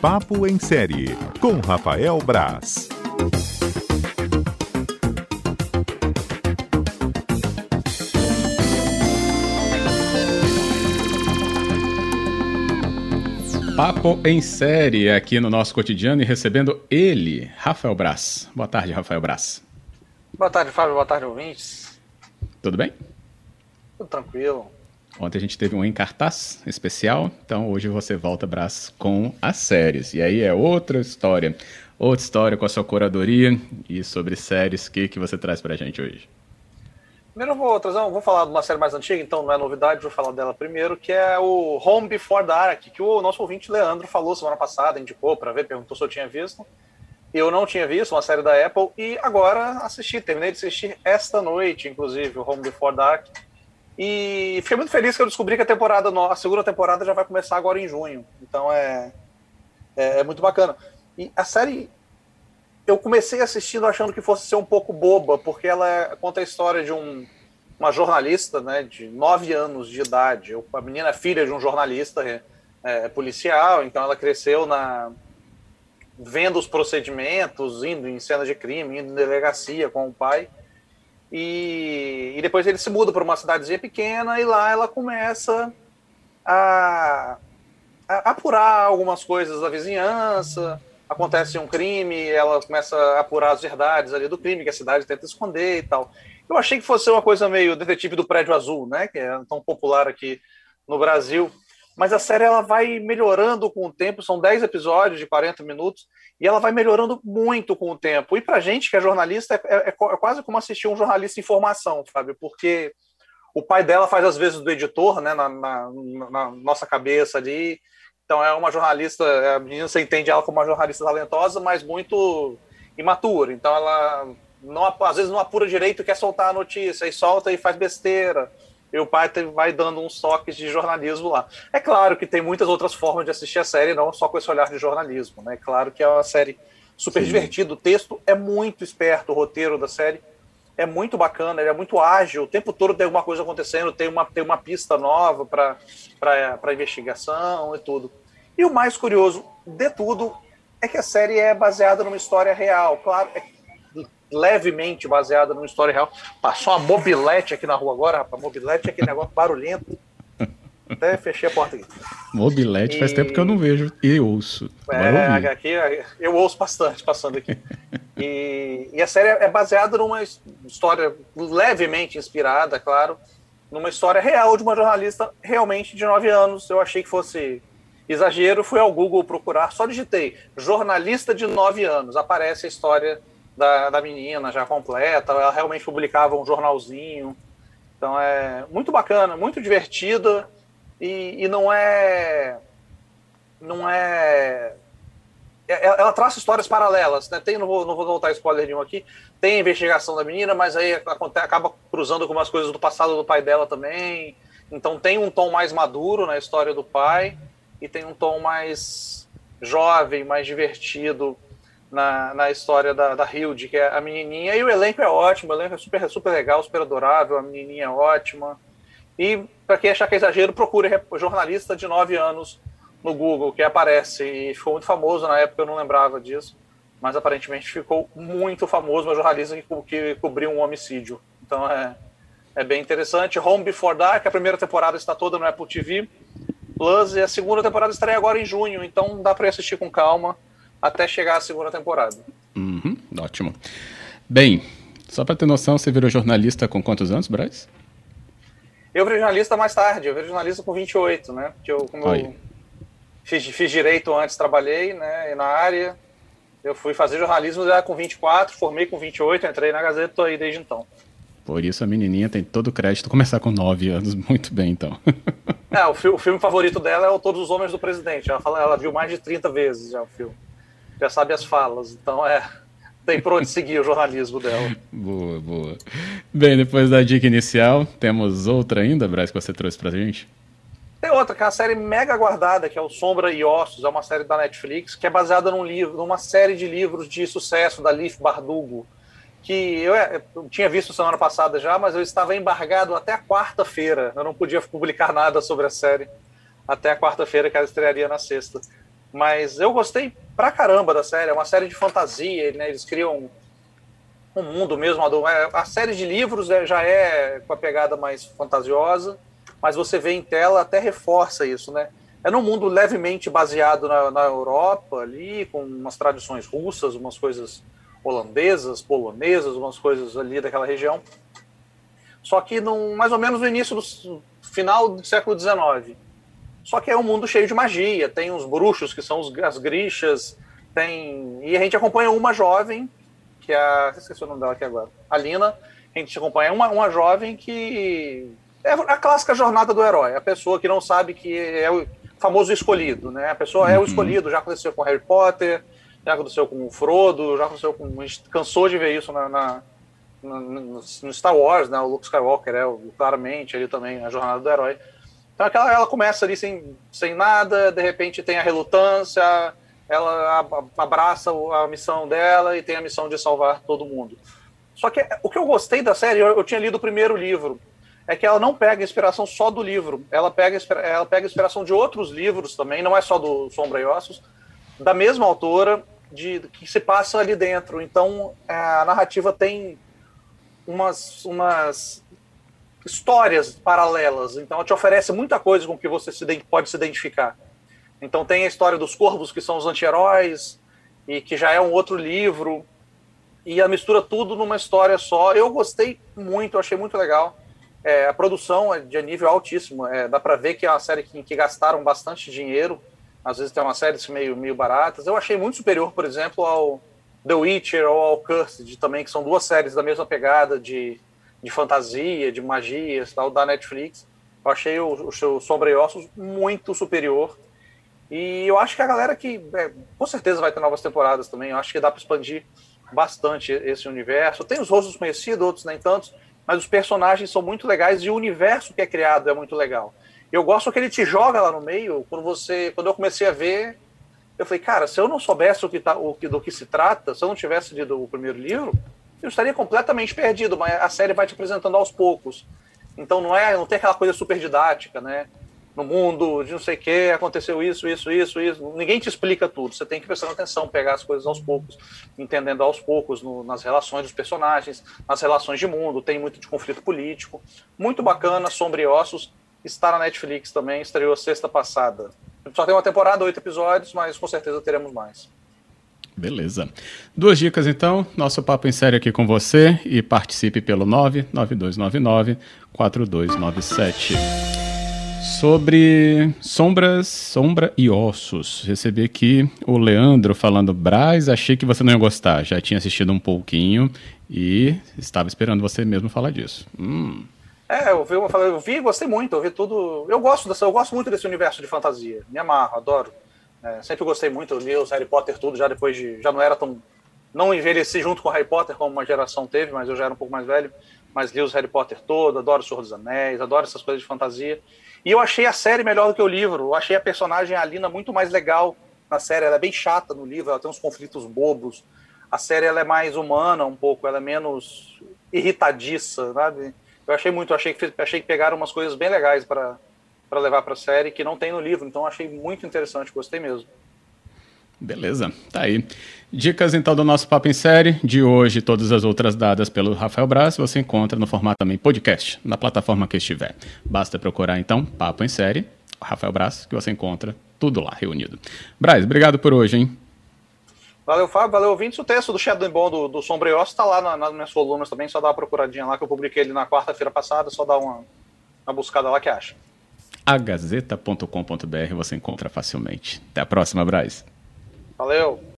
Papo em Série, com Rafael Brás. Papo em Série, aqui no nosso cotidiano e recebendo ele, Rafael Brás. Boa tarde, Rafael Brás. Boa tarde, Fábio. Boa tarde, ouvintes. Tudo bem? Tudo tranquilo. Ontem a gente teve um em cartaz especial, então hoje você volta, Brás, com as séries. E aí é outra história com a sua curadoria e sobre séries. O que você traz pra gente hoje? Primeiro eu vou falar de uma série mais antiga, então não é novidade, vou falar dela primeiro, que é o Home Before Dark, que o nosso ouvinte Leandro falou semana passada, indicou pra ver, perguntou se eu tinha visto. Eu não tinha visto, uma série da Apple, e agora assisti, terminei de assistir esta noite, inclusive, o Home Before Dark. E fiquei muito feliz que eu descobri que a segunda temporada já vai começar agora em junho. Então é muito bacana. E a série, eu comecei assistindo achando que fosse ser um pouco boba, porque ela conta a história de uma jornalista, né, de 9 anos de idade. A menina é filha de um jornalista policial, então ela cresceu vendo os procedimentos, indo em cenas de crime, indo em delegacia com o pai. E depois ele se muda para uma cidadezinha pequena e lá ela começa a apurar algumas coisas da vizinhança, acontece um crime, ela começa a apurar as verdades ali do crime, que a cidade tenta esconder e tal. Eu achei que fosse uma coisa meio detetive do Prédio Azul, né, que é tão popular aqui no Brasil, mas a série ela vai melhorando com o tempo, são 10 episódios de 40 minutos, e ela vai melhorando muito com o tempo. E pra gente, que é jornalista, é quase como assistir um jornalista em formação, Fábio, porque o pai dela faz às vezes do editor, né, na nossa cabeça ali, então é uma jornalista, a menina você entende ela como uma jornalista talentosa, mas muito imatura, então ela às vezes não apura direito e quer soltar a notícia, aí solta e faz besteira. E o pai vai dando uns toques de jornalismo lá. É claro que tem muitas outras formas de assistir a série, não só com esse olhar de jornalismo, né? É claro que é uma série super divertida, o texto é muito esperto, o roteiro da série é muito bacana, ele é muito ágil, o tempo todo tem alguma coisa acontecendo, tem uma pista nova para investigação e tudo. E o mais curioso de tudo é que a série é baseada numa história real, claro, levemente baseada numa história real. Passou uma mobilete aqui na rua agora, rapaz. Mobilete é aquele negócio barulhento. Até fechei a porta aqui. Mobilete faz tempo que eu não vejo e ouço. Aqui eu ouço bastante passando aqui. E a série é baseada numa história levemente inspirada, claro, numa história real de uma jornalista realmente de 9 anos. Eu achei que fosse exagero, fui ao Google procurar, só digitei jornalista de 9 anos. Aparece a história da menina já completa, ela realmente publicava um jornalzinho, então é muito bacana, muito divertida e ela traça histórias paralelas, né? Não vou voltar spoiler nenhum aqui, tem a investigação da menina, mas aí acaba cruzando algumas coisas do passado do pai dela também, então tem um tom mais maduro na história do pai e tem um tom mais jovem, mais divertido na história da Hilde, que é a menininha, e o elenco é ótimo, o elenco é super, super legal, super adorável, a menininha é ótima, e para quem achar que é exagero, procure jornalista de 9 anos no Google, que aparece, e ficou muito famoso na época, eu não lembrava disso, mas aparentemente ficou muito famoso, uma jornalista que cobriu um homicídio, então é bem interessante. Home Before Dark, a primeira temporada está toda no Apple TV Plus, e a segunda temporada estreia agora em junho, então dá para assistir com calma, até chegar à segunda temporada. Uhum, ótimo. Bem, só para ter noção, você virou jornalista com quantos anos, Brás? Eu virei jornalista mais tarde, eu virei jornalista com 28, né? Porque eu fiz direito antes, trabalhei, né, na área, eu fui fazer jornalismo já com 24, formei com 28, entrei na Gazeta, tô aí desde então. Por isso a menininha tem todo o crédito, começar com 9 anos, muito bem então. O filme favorito dela é o Todos os Homens do Presidente, ela viu mais de 30 vezes já o filme. Já sabe as falas, então tem por onde seguir o jornalismo dela. Boa, boa. Bem, depois da dica inicial, temos outra ainda, Brás, que você trouxe pra gente? Tem outra, que é uma série mega guardada, que é o Sombra e Ossos, é uma série da Netflix, que é baseada numa série de livros de sucesso da Leigh Bardugo, que eu tinha visto semana passada já, mas eu estava embargado até a quarta-feira, eu não podia publicar nada sobre a série até a quarta-feira, que ela estrearia na sexta. Mas eu gostei pra caramba da série. É uma série de fantasia, né? Eles criam um mundo mesmo. A série de livros já é com a pegada mais fantasiosa, mas você vê em tela, até reforça isso, né? É num mundo levemente baseado na Europa, ali, com umas tradições russas, umas coisas holandesas, polonesas, umas coisas ali daquela região. Só que mais ou menos no início do final do século XIX. Só que é um mundo cheio de magia, tem os bruxos, que são as grixas, tem... E a gente acompanha uma jovem, que é a... Esqueci o nome dela aqui agora. Alina. A gente acompanha uma jovem que... É a clássica jornada do herói, a pessoa que não sabe que é o famoso escolhido, né? A pessoa é o escolhido, já aconteceu com Harry Potter, já aconteceu com o Frodo, já aconteceu com... A gente cansou de ver isso no Star Wars, né? O Luke Skywalker é claramente ali também a jornada do herói. Então ela começa ali sem nada, de repente tem a relutância, ela abraça a missão dela e tem a missão de salvar todo mundo. Só que o que eu gostei da série, eu tinha lido o primeiro livro, é que ela não pega inspiração só do livro, ela pega inspiração de outros livros também, não é só do Sombra e Ossos, da mesma autora, que se passa ali dentro. Então a narrativa tem umas histórias paralelas, então ela te oferece muita coisa com que você pode se identificar. Então tem a história dos corvos, que são os anti-heróis, e que já é um outro livro, e ela mistura tudo numa história só. Eu gostei muito, achei muito legal. A produção é de nível altíssimo, dá para ver que é uma série que gastaram bastante dinheiro. Às vezes tem umas séries meio baratas. Eu achei muito superior, por exemplo, ao The Witcher ou ao Cursed também, que são duas séries da mesma pegada de fantasia, de magia tal, da Netflix. Eu achei o seu Sombra e Ossos muito superior, e eu acho que a galera que com certeza vai ter novas temporadas também. Eu acho que dá para expandir bastante esse universo. Tem os rostos conhecidos, outros nem tantos, mas os personagens são muito legais e o universo que é criado é muito legal. Eu gosto que ele te joga lá no meio. Quando eu comecei a ver, eu falei, cara, se eu não soubesse do que se trata, se eu não tivesse lido o primeiro livro, eu estaria completamente perdido, mas a série vai te apresentando aos poucos. Então não tem aquela coisa super didática, né? No mundo de não sei o que, aconteceu isso, isso, isso, isso. Ninguém te explica tudo, você tem que prestar atenção, pegar as coisas aos poucos, entendendo aos poucos nas relações dos personagens, nas relações de mundo, tem muito de conflito político. Muito bacana, Sombra e Ossos, está na Netflix também, estreou sexta passada. Só tem uma temporada, 8 episódios, mas com certeza teremos mais. Beleza. 2 dicas, então. Nosso papo em série aqui com você, e participe pelo 99299-4297. Sobre Sombra e Ossos, recebi aqui o Leandro falando: Brás, achei que você não ia gostar. Já tinha assistido um pouquinho e estava esperando você mesmo falar disso. Eu vi, gostei muito, eu vi tudo. Eu gosto muito desse universo de fantasia. Me amarro, adoro. Sempre gostei muito, eu li os Harry Potter tudo já depois de... Já não era tão... Não envelheci junto com o Harry Potter, como uma geração teve, mas eu já era um pouco mais velho. Mas li os Harry Potter todo, adoro o Senhor dos Anéis, adoro essas coisas de fantasia. E eu achei a série melhor do que o livro. Eu achei a personagem Alina muito mais legal na série. Ela é bem chata no livro, ela tem uns conflitos bobos. A série ela é mais humana um pouco, ela é menos irritadiça, sabe? Eu achei muito, achei que pegaram umas coisas bem legais para levar para a série, que não tem no livro, então achei muito interessante, gostei mesmo. Beleza, tá aí. Dicas então do nosso Papo em Série de hoje, todas as outras dadas pelo Rafael Brás, você encontra no formato também podcast, na plataforma que estiver. Basta procurar então Papo em Série, Rafael Brás, que você encontra tudo lá reunido. Brás, obrigado por hoje, hein? Valeu, Fábio, valeu, ouvintes. O texto do Shadow Bond do Sombra e Ossos está lá nas minhas colunas também, só dá uma procuradinha lá, que eu publiquei ele na quarta-feira passada, só dá uma buscada lá que acha. A Gazeta.com.br você encontra facilmente. Até a próxima, Brás. Valeu!